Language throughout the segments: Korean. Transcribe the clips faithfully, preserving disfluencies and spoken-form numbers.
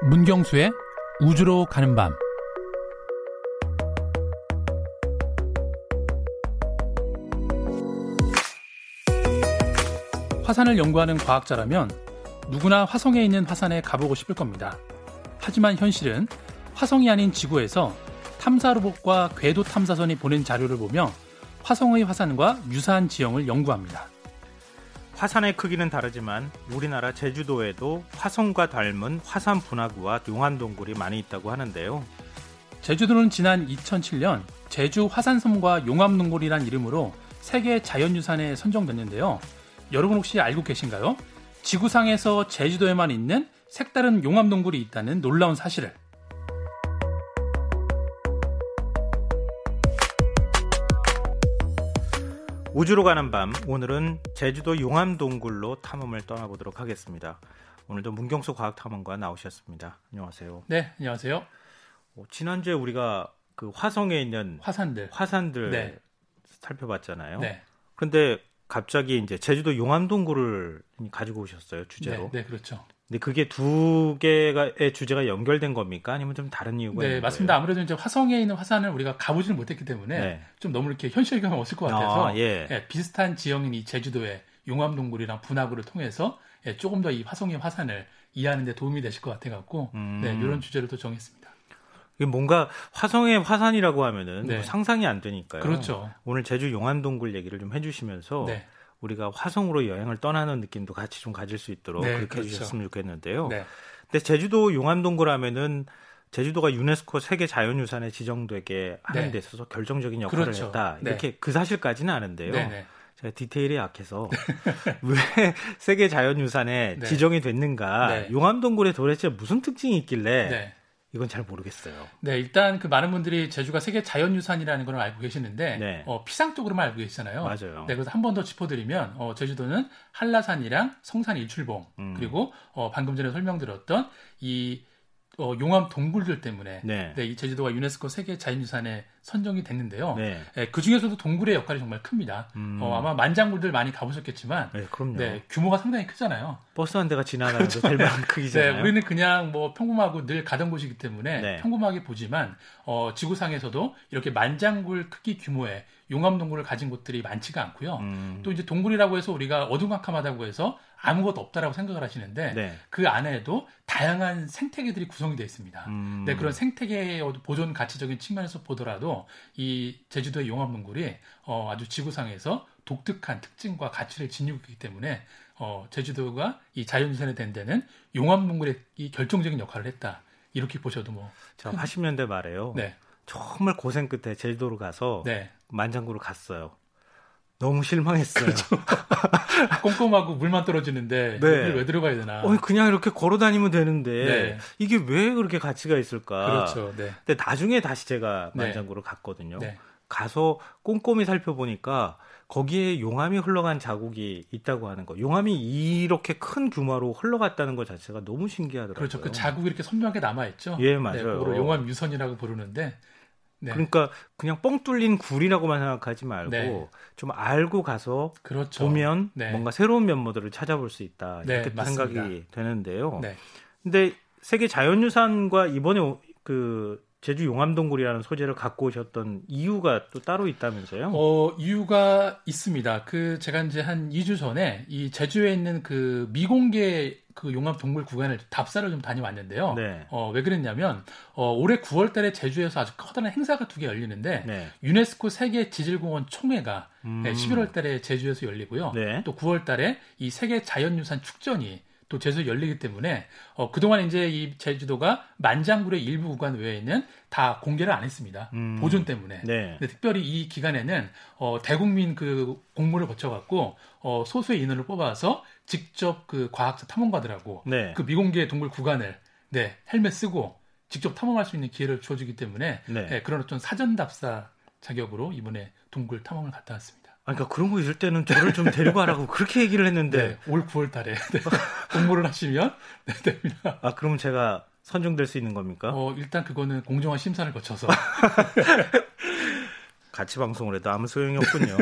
문경수의 우주로 가는 밤. 화산을 연구하는 과학자라면 누구나 화성에 있는 화산에 가보고 싶을 겁니다. 하지만 현실은 화성이 아닌 지구에서 탐사 로봇과 궤도 탐사선이 보낸 자료를 보며 화성의 화산과 유사한 지형을 연구합니다. 화산의 크기는 다르지만 우리나라 제주도에도 화성과 닮은 화산 분화구와 용암동굴이 많이 있다고 하는데요. 제주도는 지난 이천칠 년 제주 화산섬과 용암동굴이란 이름으로 세계 자연유산에 선정됐는데요. 여러분 혹시 알고 계신가요? 지구상에서 제주도에만 있는 색다른 용암동굴이 있다는 놀라운 사실을. 우주로 가는 밤, 오늘은 제주도 용암동굴로 탐험을 떠나보도록 하겠습니다. 오늘도 문경수 과학탐험가 나오셨습니다. 안녕하세요. 네, 안녕하세요. 어, 지난주에 우리가 그 화성에 있는 화산들, 화산들 네. 살펴봤잖아요. 네. 그런데 갑자기 이제 제주도 용암동굴을 가지고 오셨어요, 주제로. 네, 네, 그렇죠. 근데 그게 두 개의 주제가 연결된 겁니까? 아니면 좀 다른 이유가? 네, 맞습니다. 거예요? 아무래도 이제 화성에 있는 화산을 우리가 가보지는 못했기 때문에 네. 좀 너무 이렇게 현실감이 없을 것 같아서 아, 예. 예, 비슷한 지형인 이 제주도의 용암동굴이랑 분화구를 통해서 예, 조금 더 이 화성의 화산을 이해하는 데 도움이 되실 것 같아갖고 음. 네, 이런 주제를 또 정했습니다. 뭔가 화성의 화산이라고 하면은 네. 뭐 상상이 안 되니까요. 그렇죠. 오늘 제주 용암동굴 얘기를 좀 해주시면서. 네. 우리가 화성으로 여행을 떠나는 느낌도 같이 좀 가질 수 있도록 네, 그렇게 그렇죠. 해주셨으면 좋겠는데요. 네. 근데 제주도 용암동굴 하면은 제주도가 유네스코 세계 자연유산에 지정되게 하는 네. 데 있어서 결정적인 역할을 그렇죠. 했다. 이렇게 네. 그 사실까지는 아는데요. 네, 네. 제가 디테일이 약해서 왜 세계 자연유산에 네. 지정이 됐는가. 네. 용암동굴에 도대체 무슨 특징이 있길래 네. 이건 잘 모르겠어요. 네, 일단 그 많은 분들이 제주가 세계 자연유산이라는 걸 알고 계시는데 네. 어, 피상 쪽으로만 알고 계시잖아요. 맞아요. 네, 그래서 한 번 더 짚어드리면 어, 제주도는 한라산이랑 성산일출봉 음. 그리고 어, 방금 전에 설명드렸던 이 어, 용암 동굴들 때문에 네. 네, 이 제주도가 유네스코 세계 자연유산에 선정이 됐는데요. 네. 네, 그 중에서도 동굴의 역할이 정말 큽니다. 음. 어, 아마 만장굴들 많이 가보셨겠지만, 네, 그럼요. 네, 규모가 상당히 크잖아요. 버스 한 대가 지나가는 될 만한 크기잖아요. 네, 우리는 그냥 뭐 평범하고 늘 가던 곳이기 때문에 네. 평범하게 보지만 어, 지구상에서도 이렇게 만장굴 크기 규모의 용암 동굴을 가진 곳들이 많지가 않고요. 음. 또 이제 동굴이라고 해서 우리가 어두컴컴하다고 해서 아무것도 없다라고 생각을 하시는데 네. 그 안에도 다양한 생태계들이 구성이 되어 있습니다. 음. 네, 그런 생태계의 보존 가치적인 측면에서 보더라도 이 제주도의 용암동굴이 어, 아주 지구상에서 독특한 특징과 가치를 지니고 있기 때문에 어, 제주도가 이 자연유산에 된 데는 용암동굴의 이 결정적인 역할을 했다. 이렇게 보셔도 뭐. 저 팔십 년대 말에요. 네. 정말 고생 끝에 제주도로 가서 네. 만장굴을 갔어요. 너무 실망했어요. 그렇죠. 꼼꼼하고 물만 떨어지는데 네. 왜 들어가야 되나? 어, 그냥 이렇게 걸어다니면 되는데 네. 이게 왜 그렇게 가치가 있을까? 그렇죠. 네. 근데 나중에 다시 제가 만장굴을 네. 갔거든요. 네. 가서 꼼꼼히 살펴보니까 거기에 용암이 흘러간 자국이 있다고 하는 거. 용암이 이렇게 큰 규모로 흘러갔다는 것 자체가 너무 신기하더라고요. 그렇죠. 그 자국이 이렇게 선명하게 남아있죠. 예, 맞아요. 네, 그걸 용암 유선이라고 부르는데. 네. 그러니까 그냥 뻥 뚫린 굴이라고만 생각하지 말고 네. 좀 알고 가서 그렇죠. 보면 네. 뭔가 새로운 면모들을 찾아볼 수 있다 이렇게 네, 생각이 되는데요. 네. 근데 세계 자연유산과 이번에 그 제주 용암동굴이라는 소재를 갖고 오셨던 이유가 또 따로 있다면서요? 어, 이유가 있습니다. 그 제가 이제 한 이 주 전에 이 제주에 있는 그 미공개 그 용암동굴 구간을 답사를 좀 다녀왔는데요. 네. 어, 왜 그랬냐면 어, 올해 구월 달에 제주에서 아주 커다란 행사가 두 개 열리는데 네. 유네스코 세계 지질공원 총회가 음. 네, 십일월 달에 제주에서 열리고요. 네. 또 구월 달에 이 세계 자연유산 축전이 또 제주도 열리기 때문에 어, 그동안 이제 이 제주도가 만장굴의 일부 구간 외에는 다 공개를 안 했습니다. 음. 보존 때문에. 네. 근데 특별히 이 기간에는 어, 대국민 그 공모를 거쳐갖고 어, 소수의 인원을 뽑아서 직접 그 과학자 탐험가들하고 네. 그 미공개 동굴 구간을 네, 헬멧 쓰고 직접 탐험할 수 있는 기회를 주어주기 때문에 네. 네, 그런 어떤 사전 답사 자격으로 이번에 동굴 탐험을 갔다 왔습니다. 그러니까 그런 거 있을 때는 저를 좀 데리고 가라고 그렇게 얘기를 했는데 네, 올 구월 달에 네, 공모를 하시면 네, 됩니다. 아 그럼 제가 선정될 수 있는 겁니까? 어 일단 그거는 공정한 심사를 거쳐서 같이 방송을 해도 아무 소용이 없군요.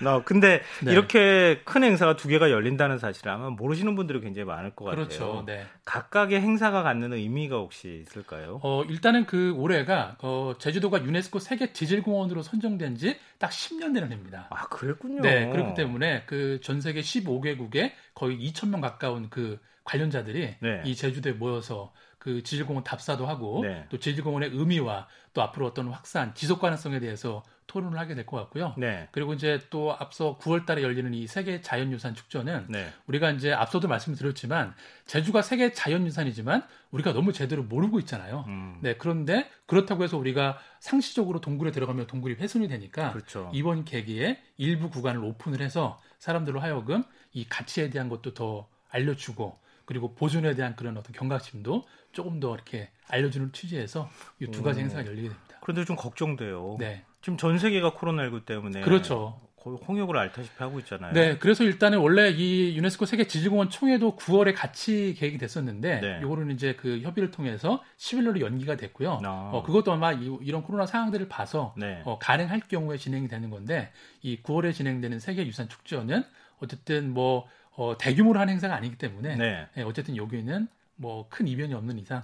나 근데 네. 이렇게 큰 행사가 두 개가 열린다는 사실을 아마 모르시는 분들이 굉장히 많을 것 같아요. 그렇죠. 네. 각각의 행사가 갖는 의미가 혹시 있을까요? 어, 일단은 그 올해가 어, 제주도가 유네스코 세계 지질공원으로 선정된 지 딱 십 년 되는 해입니다. 아, 그랬군요. 네, 그렇기 때문에 그 전 세계 십오 개국에 거의 이천 명 가까운 그 관련자들이 네. 이 제주도에 모여서 그 지질공원 답사도 하고 네. 또 지질공원의 의미와 또 앞으로 어떤 확산, 지속 가능성에 대해서 토론을 하게 될 것 같고요. 네. 그리고 이제 또 앞서 구월 달에 열리는 이 세계 자연유산 축제는 네. 우리가 이제 앞서도 말씀드렸지만 제주가 세계 자연유산이지만 우리가 너무 제대로 모르고 있잖아요. 음. 네, 그런데 그렇다고 해서 우리가 상시적으로 동굴에 들어가면 동굴이 훼손이 되니까 그렇죠. 이번 계기에 일부 구간을 오픈을 해서 사람들로 하여금 이 가치에 대한 것도 더 알려주고 그리고 보존에 대한 그런 어떤 경각심도 조금 더 이렇게 알려주는 취지에서 이 두 가지 행사가 열리게 됩니다. 그런데 좀 걱정돼요. 네. 지금 전 세계가 코로나십구 때문에 그렇죠. 거의 홍역을 알다시피 하고 있잖아요. 네, 그래서 일단은 원래 이 유네스코 세계 지질공원 총회도 구월에 같이 계획이 됐었는데 네. 이거는 이제 그 협의를 통해서 십일월로 연기가 됐고요. 아. 어, 그것도 아마 이, 이런 코로나 상황들을 봐서 네. 어, 가능할 경우에 진행이 되는 건데 이 구월에 진행되는 세계 유산 축제는 어쨌든 뭐 어, 대규모로 하는 행사가 아니기 때문에 네. 네, 어쨌든 여기는 뭐 큰 이변이 없는 이상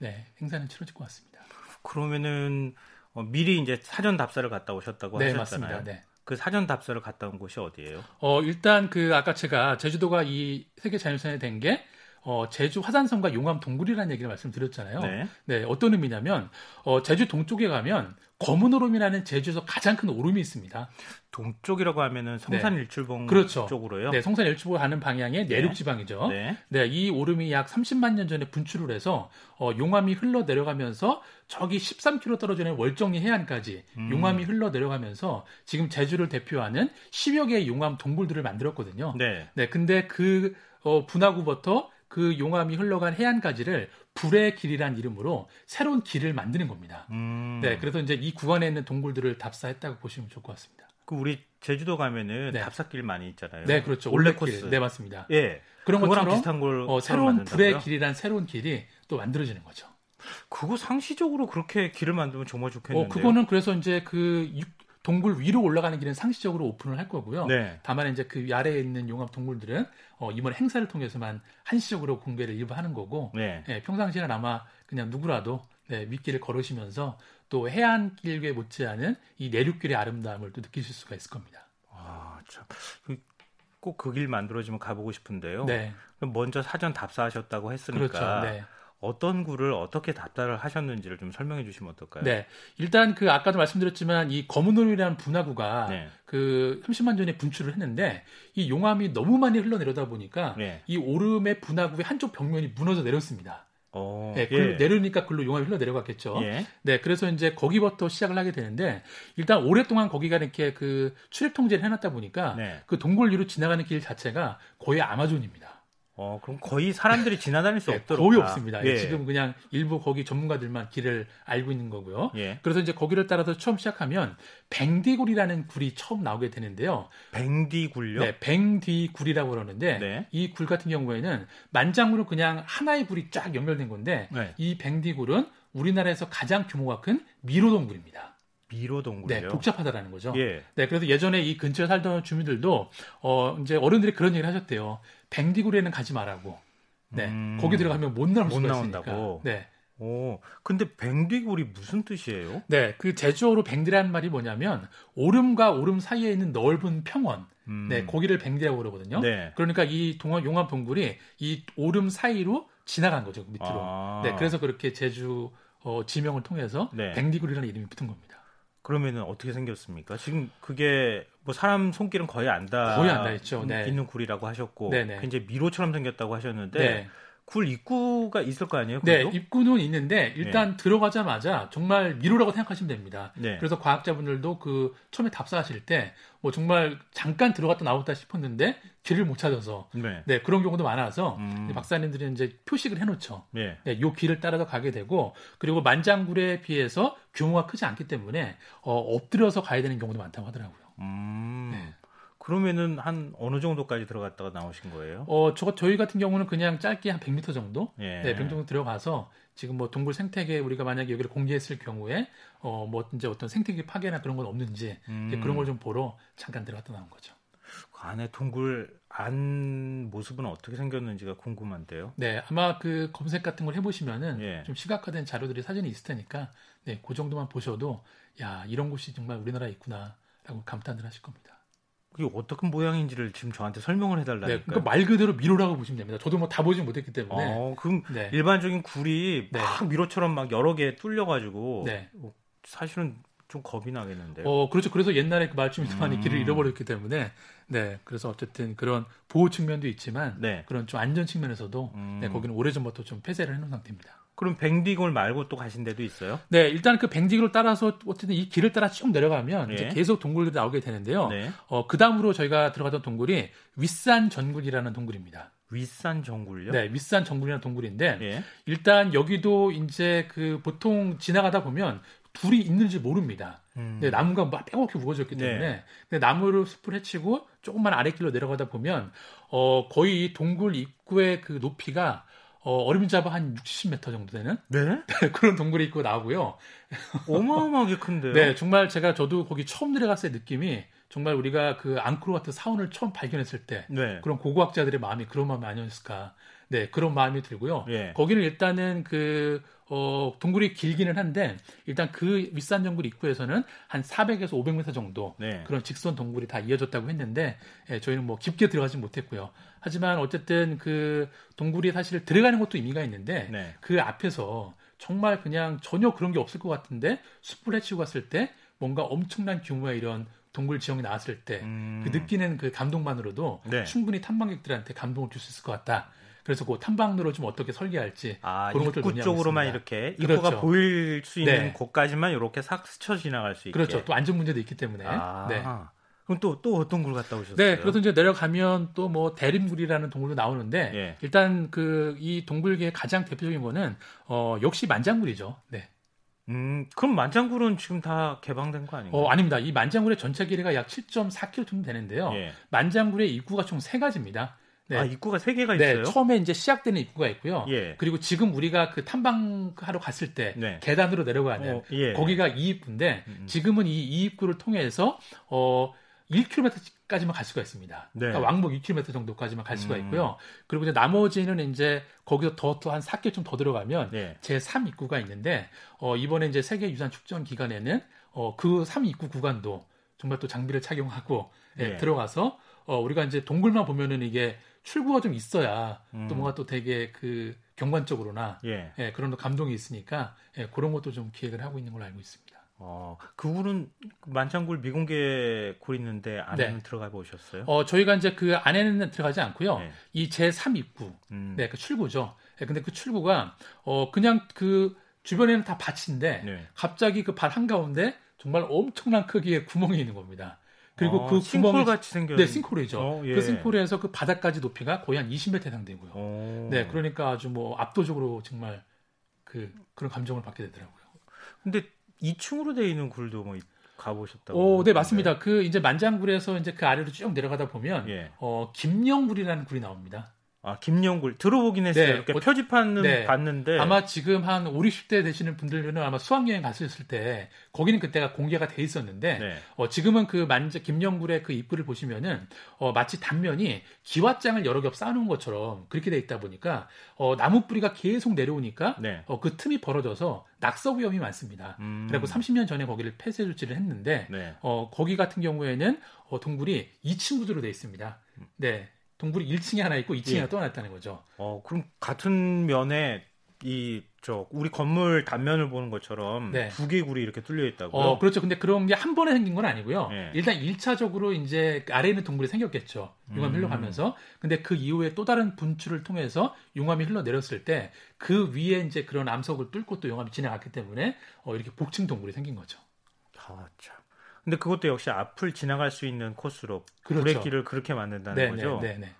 네, 행사는 치러질 것 같습니다. 그러면은 어, 미리 이제 사전 답사를 갔다 오셨다고 네, 하셨잖아요. 맞습니다. 네. 그 사전 답사를 갔다 온 곳이 어디예요? 어, 일단 그 아까 제가 제주도가 이 세계 자연유산이 된 게 어, 제주 화산섬과 용암 동굴이라는 얘기를 말씀드렸잖아요. 네. 네, 어떤 의미냐면 어, 제주 동쪽에 가면 검은 오름이라는 제주에서 가장 큰 오름이 있습니다. 동쪽이라고 하면은 성산일출봉 네. 그렇죠. 쪽으로요? 네, 성산일출봉 가는 방향의 내륙지방이죠. 네. 네, 이 오름이 약 삼십만 년 전에 분출을 해서 어, 용암이 흘러 내려가면서 저기 십삼 킬로미터 떨어져 있는 월정리 해안까지 음. 용암이 흘러 내려가면서 지금 제주를 대표하는 십여 개의 용암 동굴들을 만들었거든요. 네. 네, 근데 그 어, 분화구부터 그 용암이 흘러간 해안까지를 불의 길이란 이름으로 새로운 길을 만드는 겁니다. 음. 네, 그래서 이제 이 구간에 있는 동굴들을 답사했다고 보시면 좋을 것 같습니다. 그 우리 제주도 가면은 네. 답사길 많이 있잖아요. 네, 그렇죠. 올레코스. 네, 맞습니다. 예, 그런 것처럼 비슷한 걸 어, 새로운 불의 길이란 새로운 길이 또 만들어지는 거죠. 그거 상시적으로 그렇게 길을 만들면 정말 좋겠는데요. 어, 그거는 그래서 이제 그 동굴 위로 올라가는 길은 상시적으로 오픈을 할 거고요. 네. 다만 이제 그 아래에 있는 용암 동굴들은 어, 이번 행사를 통해서만 한시적으로 공개를 일부 하는 거고 네. 예, 평상시에는 아마 그냥 누구라도 네, 윗길을 걸으시면서 또 해안길에 못지않은 이 내륙길의 아름다움을 또 느끼실 수가 있을 겁니다. 아, 참. 꼭 그 길 만들어지면 가보고 싶은데요. 네. 먼저 사전 답사하셨다고 했으니까. 그렇죠. 네. 어떤 굴을 어떻게 답사를 하셨는지를 좀 설명해 주시면 어떨까요? 네, 일단 그 아까도 말씀드렸지만 이 검은오름이라는 분화구가 네. 그 삼십만 전에 분출을 했는데 이 용암이 너무 많이 흘러내려다 보니까 네. 이 오름의 분화구의 한쪽 벽면이 무너져 내렸습니다. 어, 네, 예. 내려니까 글로 용암이 흘러 내려갔겠죠. 예. 네, 그래서 이제 거기부터 시작을 하게 되는데 일단 오랫동안 거기가 이렇게 그 출입 통제를 해놨다 보니까 네. 그 동굴 위로 지나가는 길 자체가 거의 아마존입니다. 어, 그럼 거의 사람들이 지나다닐 수 네, 없도록 거의 없습니다. 예. 지금 그냥 일부 거기 전문가들만 길을 알고 있는 거고요. 예. 그래서 이제 거기를 따라서 처음 시작하면 뱅디굴이라는 굴이 처음 나오게 되는데요. 뱅디굴요? 네, 뱅디굴이라고 그러는데 네. 이 굴 같은 경우에는 만장굴은 그냥 하나의 굴이 쫙 연결된 건데 네. 이 뱅디굴은 우리나라에서 가장 규모가 큰 미로동굴입니다. 미로동굴이요? 네, 복잡하다라는 거죠. 예. 네, 그래서 예전에 이 근처에 살던 주민들도 어, 이제 어른들이 그런 얘기를 하셨대요. 뱅디굴에는 가지 말라고. 네, 음... 거기 들어가면 못 나올 수가 있으니까. 네. 오, 근데 뱅디굴이 무슨 뜻이에요? 네, 그 제주어로 뱅디라는 말이 뭐냐면 오름과 오름 사이에 있는 넓은 평원. 음... 네, 거기를 뱅디라고 그러거든요. 네. 그러니까 이 동원 용암 동굴이 이 오름 사이로 지나간 거죠, 밑으로. 아... 네, 그래서 그렇게 제주 어, 지명을 통해서 네. 뱅디굴이라는 이름이 붙은 겁니다. 그러면은 어떻게 생겼습니까? 지금 그게 뭐 사람 손길은 거의 안 닿아 거의 안 닿았죠. 네. 있는 굴이라고 하셨고 네네. 굉장히 미로처럼 생겼다고 하셨는데 네. 굴 입구가 있을 거 아니에요? 네, 굴도? 입구는 있는데 일단 네. 들어가자마자 정말 미로라고 생각하시면 됩니다. 네. 그래서 과학자분들도 그 처음에 답사하실 때 뭐 정말 잠깐 들어갔다 나왔다 싶었는데 길을 못 찾아서 네, 네 그런 경우도 많아서 음. 박사님들이 이제 표식을 해놓죠. 네. 네, 요 길을 따라서 가게 되고 그리고 만장굴에 비해서 규모가 크지 않기 때문에 어, 엎드려서 가야 되는 경우도 많다고 하더라고요. 음. 네. 그러면은 한 어느 정도까지 들어갔다가 나오신 거예요? 어, 저 저희 같은 경우는 그냥 짧게 한 백 미터 정도, 예. 네, 백 미터 정도 들어가서 지금 뭐 동굴 생태계 우리가 만약에 여기를 공개했을 경우에 어, 뭐 이제 어떤 생태계 파괴나 그런 건 없는지 음. 그런 걸 좀 보러 잠깐 들어갔다 나온 거죠. 그 안에 동굴 안 모습은 어떻게 생겼는지가 궁금한데요. 네, 아마 그 검색 같은 걸 해보시면은 예. 좀 시각화된 자료들이 사진이 있을 테니까 네, 그 정도만 보셔도 야 이런 곳이 정말 우리나라에 있구나라고 감탄을 하실 겁니다. 그게 어떤 모양인지를 지금 저한테 설명을 해달라니까요. 네, 그러니까 말 그대로 미로라고 보시면 됩니다. 저도 뭐 다 보지 못했기 때문에. 어, 그럼 네. 일반적인 굴이 막 네. 미로처럼 막 여러 개 뚫려가지고 네. 사실은 좀 겁이 나겠는데요. 어, 그렇죠. 그래서 옛날에 그 말주민도 많이 음. 길을 잃어버렸기 때문에, 네, 그래서 어쨌든 그런 보호 측면도 있지만, 네. 그런 좀 안전 측면에서도, 음. 네, 거기는 오래전부터 좀 폐쇄를 해놓은 상태입니다. 그럼 뱅디굴 말고 또 가신 데도 있어요? 네, 일단 그 뱅디굴을 따라서 어쨌든 이 길을 따라 쭉 내려가면 예. 이제 계속 동굴들이 나오게 되는데요. 네. 어, 그 다음으로 저희가 들어가던 동굴이 윗산전굴이라는 동굴입니다. 윗산전굴요? 네, 윗산전굴이라는 동굴인데, 예. 일단 여기도 이제 그 보통 지나가다 보면 굴이 있는지 모릅니다. 음. 근데 나무가 막 빼곡히 무거워졌기 때문에 네. 근데 나무를 숲을 헤치고 조금만 아래길로 내려가다 보면 어, 거의 동굴 입구의 그 높이가 어, 얼음 잡아 한 육십 미터 정도 되는 네? 네, 그런 동굴이 입구가 나오고요. 어마어마하게 큰데요. 네, 정말 제가 저도 거기 처음 들어갔을 때 느낌이 정말 우리가 그 앙코르 와트 사원을 처음 발견했을 때 네. 그런 고고학자들의 마음이 그런 마음이 아니었을까. 네, 그런 마음이 들고요. 네. 거기는 일단은 그 어, 동굴이 길기는 한데 일단 그 윗산 동굴 입구에서는 한 사백에서 오백 미터 정도 네. 그런 직선 동굴이 다 이어졌다고 했는데 예, 저희는 뭐 깊게 들어가지 못했고요. 하지만 어쨌든 그 동굴이 사실 들어가는 것도 의미가 있는데 네. 그 앞에서 정말 그냥 전혀 그런 게 없을 것 같은데 숲을 헤치고 갔을 때 뭔가 엄청난 규모의 이런 동굴 지형이 나왔을 때 그 음... 느끼는 그 감동만으로도 네. 충분히 탐방객들한테 감동을 줄 수 있을 것 같다. 그래서 그 탐방로를 좀 어떻게 설계할지 아, 그런 것들 입구 쪽으로만 이렇게 입구가 그렇죠. 보일 수 있는 네. 곳까지만 이렇게 싹 스쳐 지나갈 수 있게 그렇죠. 또 안전 문제도 있기 때문에 아, 네. 그럼 또, 또 어떤 굴 갔다 오셨어요? 네, 그래서 이제 내려가면 또 뭐 대림굴이라는 동굴도 나오는데 예. 일단 그 이 동굴계의 가장 대표적인 거는 어, 역시 만장굴이죠. 네. 음, 그럼 만장굴은 지금 다 개방된 거 아닌가요? 어, 아닙니다. 이 만장굴의 전체 길이가 약 칠 점 사 킬로미터 정도 되는데요. 예. 만장굴의 입구가 총 세 가지입니다. 네. 아, 입구가 세 개가 네, 있어요? 처음에 이제 시작되는 입구가 있고요. 예. 그리고 지금 우리가 그 탐방하러 갔을 때 네. 계단으로 내려가는 어, 예. 거기가 이 입구인데 음. 지금은 이, 이 입구를 통해서 어, 일 킬로미터까지만 갈 수가 있습니다. 네. 그러니까 왕복 이 킬로미터 정도까지만 갈 수가 있고요. 음. 그리고 이제 나머지는 이제 거기서 더 한 사 킬로미터 좀 더 들어가면 네. 제삼 입구가 있는데 어, 이번에 이제 세계 유산 축전 기간에는 어, 그 삼 입구 구간도 정말 또 장비를 착용하고 네. 예, 들어가서 어, 우리가 이제 동굴만 보면은 이게 출구가 좀 있어야 음. 또 뭔가 또 되게 그 경관적으로나 예. 예, 그런 감동이 있으니까 예, 그런 것도 좀 기획을 하고 있는 걸로 알고 있습니다. 어, 그 굴은 만장굴 미공개 굴 있는데 안에는 네. 들어가 보셨어요? 어, 저희가 이제 그 안에는 들어가지 않고요. 네. 이 제삼 입구, 음. 네, 그 출구죠. 예, 근데 그 출구가 어, 그냥 그 주변에는 다 밭인데 네. 갑자기 그 밭 한 가운데 정말 엄청난 크기의 구멍이 있는 겁니다. 그리고 아, 그 싱크홀 같이 생겨요. 네, 싱크홀이죠. 어, 예. 그 싱크홀에서 그 바닥까지 높이가 거의 한 이십 미터 해당 되고요. 어. 네, 그러니까 아주 뭐 압도적으로 정말 그 그런 감정을 받게 되더라고요. 근데 이 층으로 되어 있는 굴도 뭐 가보셨다고? 어, 네, 맞습니다. 그 이제 만장굴에서 이제 그 아래로 쭉 내려가다 보면 예. 어, 김녕굴이라는 굴이 나옵니다. 아, 김녕굴 들어보긴 했어요. 네, 이렇게 어, 표지판은 네. 봤는데 아마 지금 한 오십, 육십 대 되시는 분들은 아마 수학여행 갔었을 때 거기는 그때가 공개가 돼 있었는데 네. 어, 지금은 그 만장 김녕굴의 그 입구를 보시면은 어, 마치 단면이 기와장을 여러 겹 쌓아놓은 것처럼 그렇게 돼 있다 보니까 어, 나무 뿌리가 계속 내려오니까 네. 어, 그 틈이 벌어져서 낙서 위험이 많습니다. 음. 그리고 삼십 년 전에 거기를 폐쇄 조치를 했는데 네. 어, 거기 같은 경우에는 어, 동굴이 이 층 구조로 돼 있습니다. 네. 동굴이 일 층에 하나 있고 이 층에 예. 하나 또 하나 있다는 거죠. 어, 그럼 같은 면에 이 저 우리 건물 단면을 보는 것처럼 네. 두 개 굴이 이렇게 뚫려 있다고요? 어, 그렇죠. 근데 그런 게 한 번에 생긴 건 아니고요. 예. 일단 일 차적으로 이제 아래에 있는 동굴이 생겼겠죠. 용암이 음. 흘러가면서. 근데 그 이후에 또 다른 분출을 통해서 용암이 흘러내렸을 때 그 위에 이제 그런 암석을 뚫고 또 용암이 지나갔기 때문에 어, 이렇게 복층 동굴이 생긴 거죠. 아, 참. 근데 그것도 역시 앞을 지나갈 수 있는 코스로 그렇죠. 굴의 길을 그렇게 만든다는 네네, 거죠? 네네.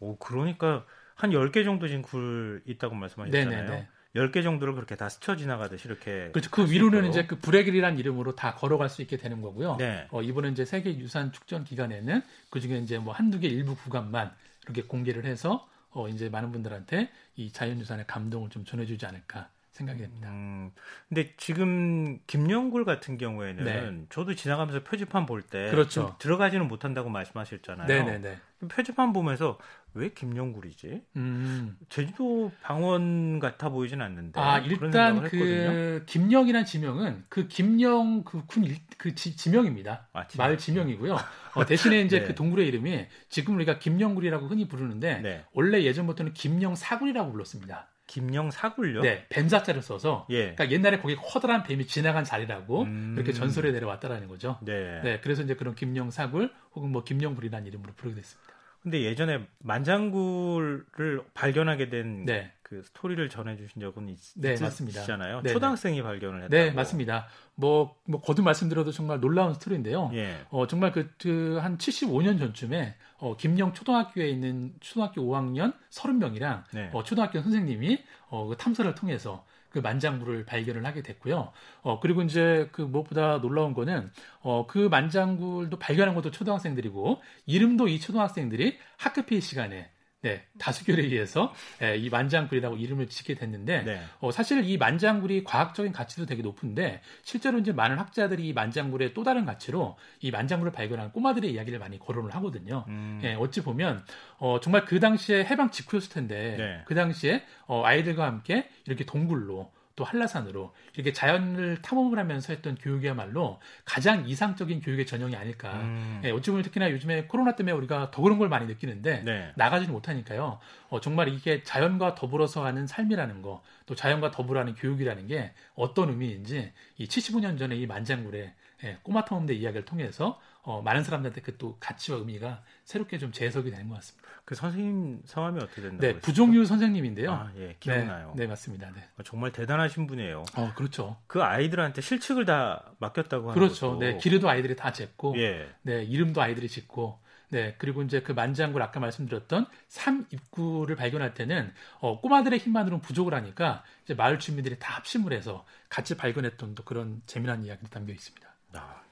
오, 그러니까 한 열 개 정도 지금 굴 있다고 말씀하셨잖아요. 네네. 열 개 정도를 그렇게 다 스쳐 지나가듯이 이렇게. 그렇죠. 그 위로는 이제 그 브레길이란 이름으로 다 걸어갈 수 있게 되는 거고요. 네. 어, 이번에 이제 세계 유산 축전 기간에는 그 중에 이제 뭐 한두 개 일부 구간만 이렇게 공개를 해서 어, 이제 많은 분들한테 이 자연유산의 감동을 좀 전해주지 않을까 생각이 됩니다. 음, 근데 지금 김녕굴 같은 경우에는 네. 저도 지나가면서 표지판 볼 때 그렇죠. 들어가지는 못한다고 말씀하셨잖아요. 네네네. 표지판 보면서 왜 김녕굴이지? 음. 제주도 방언 같아 보이진 않는데. 아, 일단 그 김녕이란 지명은 그 김녕 그 군 그 지명입니다. 아, 지명. 마을 지명이고요. 어, 대신에 이제 네. 그 동굴의 이름이 지금 우리가 김녕굴이라고 흔히 부르는데 네. 원래 예전부터는 김녕사굴이라고 불렀습니다. 김녕사굴요? 네, 뱀사자를 써서 예. 그러니까 옛날에 거기 커다란 뱀이 지나간 자리라고 음... 이렇게 전설에 내려왔다라는 거죠. 네. 네, 그래서 이제 그런 김녕사굴 혹은 뭐 김녕굴이라는 이름으로 부르게 됐습니다. 근데 예전에 만장굴을 발견하게 된 네. 그 스토리를 전해주신 적은 있, 네, 있으시잖아요. 맞습니다. 초등학생이 네네. 발견을 했다고. 네, 맞습니다. 뭐, 뭐 거듭 말씀드려도 정말 놀라운 스토리인데요. 예. 어, 정말 그, 그 한 칠십오 년 전쯤에 어, 김녕 초등학교에 있는 초등학교 오 학년 삼십 명이랑 네. 어, 초등학교 선생님이 어, 그 탐사를 통해서 그 만장굴을 발견을 하게 됐고요. 어, 그리고 이제 그 무엇보다 놀라운 거는, 어, 그 만장굴도 발견한 것도 초등학생들이고, 이름도 이 초등학생들이 학급회의 시간에, 네, 다수결에 의해서, 예, 이 만장굴이라고 이름을 짓게 됐는데, 네. 어, 사실 이 만장굴이 과학적인 가치도 되게 높은데, 실제로 이제 많은 학자들이 이 만장굴의 또 다른 가치로 이 만장굴을 발견한 꼬마들의 이야기를 많이 거론을 하거든요. 음. 예, 어찌 보면, 어, 정말 그 당시에 해방 직후였을 텐데, 네. 그 당시에, 어, 아이들과 함께 이렇게 동굴로, 또 한라산으로 이렇게 자연을 탐험을 하면서 했던 교육이야말로 가장 이상적인 교육의 전형이 아닐까. 음. 예, 어찌 보면 특히나 요즘에 코로나 때문에 우리가 더 그런 걸 많이 느끼는데 네. 나가지는 못하니까요. 어, 정말 이게 자연과 더불어서 하는 삶이라는 거, 또 자연과 더불어 하는 교육이라는 게 어떤 의미인지 이 칠십오 년 전에 이 만장굴의 예, 꼬마 탐험대 이야기를 통해서 어, 많은 사람들한테 그 또 가치와 의미가 새롭게 좀 재해석이 되는 것 같습니다. 그 선생님 성함이 어떻게 된다고? 네, 부종유 선생님인데요. 아, 예, 기억나요. 네, 네 맞습니다. 네. 정말 대단하신 분이에요. 어, 그렇죠. 그 아이들한테 실측을 다 맡겼다고 하는 거죠. 그렇죠. 네, 길이도 아이들이 다 쟀고, 예. 네, 이름도 아이들이 짓고, 네, 그리고 이제 그 만장굴 아까 말씀드렸던 삼 입구를 발견할 때는 어, 꼬마들의 힘만으로는 부족을 하니까 이제 마을 주민들이 다 합심을 해서 같이 발견했던 또 그런 재미난 이야기도 담겨 있습니다. 아,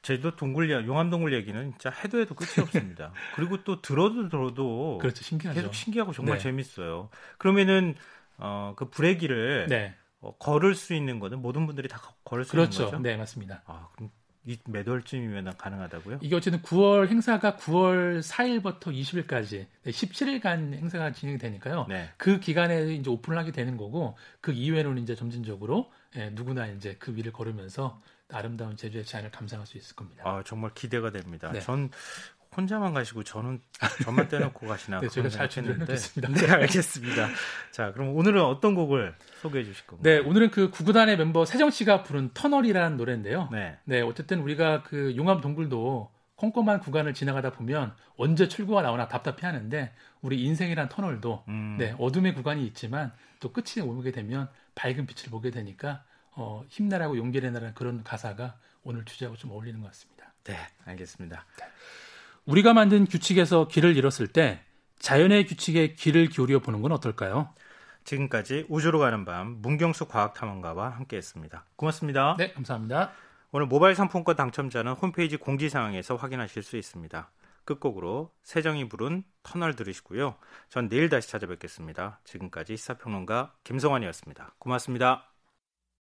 제주도 동굴, 용암동굴 얘기는 진짜 해도 해도 끝이 없습니다. 그리고 또 들어도 들어도 그렇죠, 신기하죠. 계속 신기하고 정말 네. 재밌어요. 그러면은 어, 그 브레기를 네. 어, 걸을 수 있는 거는 모든 분들이 다 걸을 수 그렇죠. 있는 거죠? 그렇죠. 네, 맞습니다. 아, 그럼 이 몇 월쯤이면 가능하다고요? 이게 어쨌든 구월 행사가 구월 사일부터 이십일까지 네, 십칠 일간 행사가 진행이 되니까요. 네. 그 기간에 이제 오픈을 하게 되는 거고 그 이후에는 이제 점진적으로 예, 누구나 이제 그 위를 걸으면서 아름다운 제주의 자연을 감상할 수 있을 겁니다. 아 정말 기대가 됩니다. 네. 전 혼자만 가시고 저는 저만 떼놓고 가시나. 네, 제가 잘 준비했습니다. 네, 알겠습니다. 자, 그럼 오늘은 어떤 곡을 소개해 주실 건가요? 네, 오늘은 그 구구단의 멤버 세정 씨가 부른 터널이라는 노래인데요. 네, 네, 어쨌든 우리가 그 용암 동굴도 꼼꼼한 구간을 지나가다 보면 언제 출구가 나오나 답답해하는데 우리 인생이란 터널도 음. 네, 어둠의 구간이 있지만 또 끝이 오게 되면 밝은 빛을 보게 되니까. 어, 힘내라고 용기를 내라는 그런 가사가 오늘 주제하고 좀 어울리는 것 같습니다. 네, 알겠습니다. 우리가 만든 규칙에서 길을 잃었을 때 자연의 규칙에 귀를 기울여 보는 건 어떨까요? 지금까지 우주로 가는 밤 문경수 과학탐험가와 함께했습니다. 고맙습니다. 네, 감사합니다. 오늘 모바일 상품권 당첨자는 홈페이지 공지사항에서 확인하실 수 있습니다. 끝곡으로 세정이 부른 터널 들으시고요. 전 내일 다시 찾아뵙겠습니다. 지금까지 시사평론가 김성환이었습니다. 고맙습니다.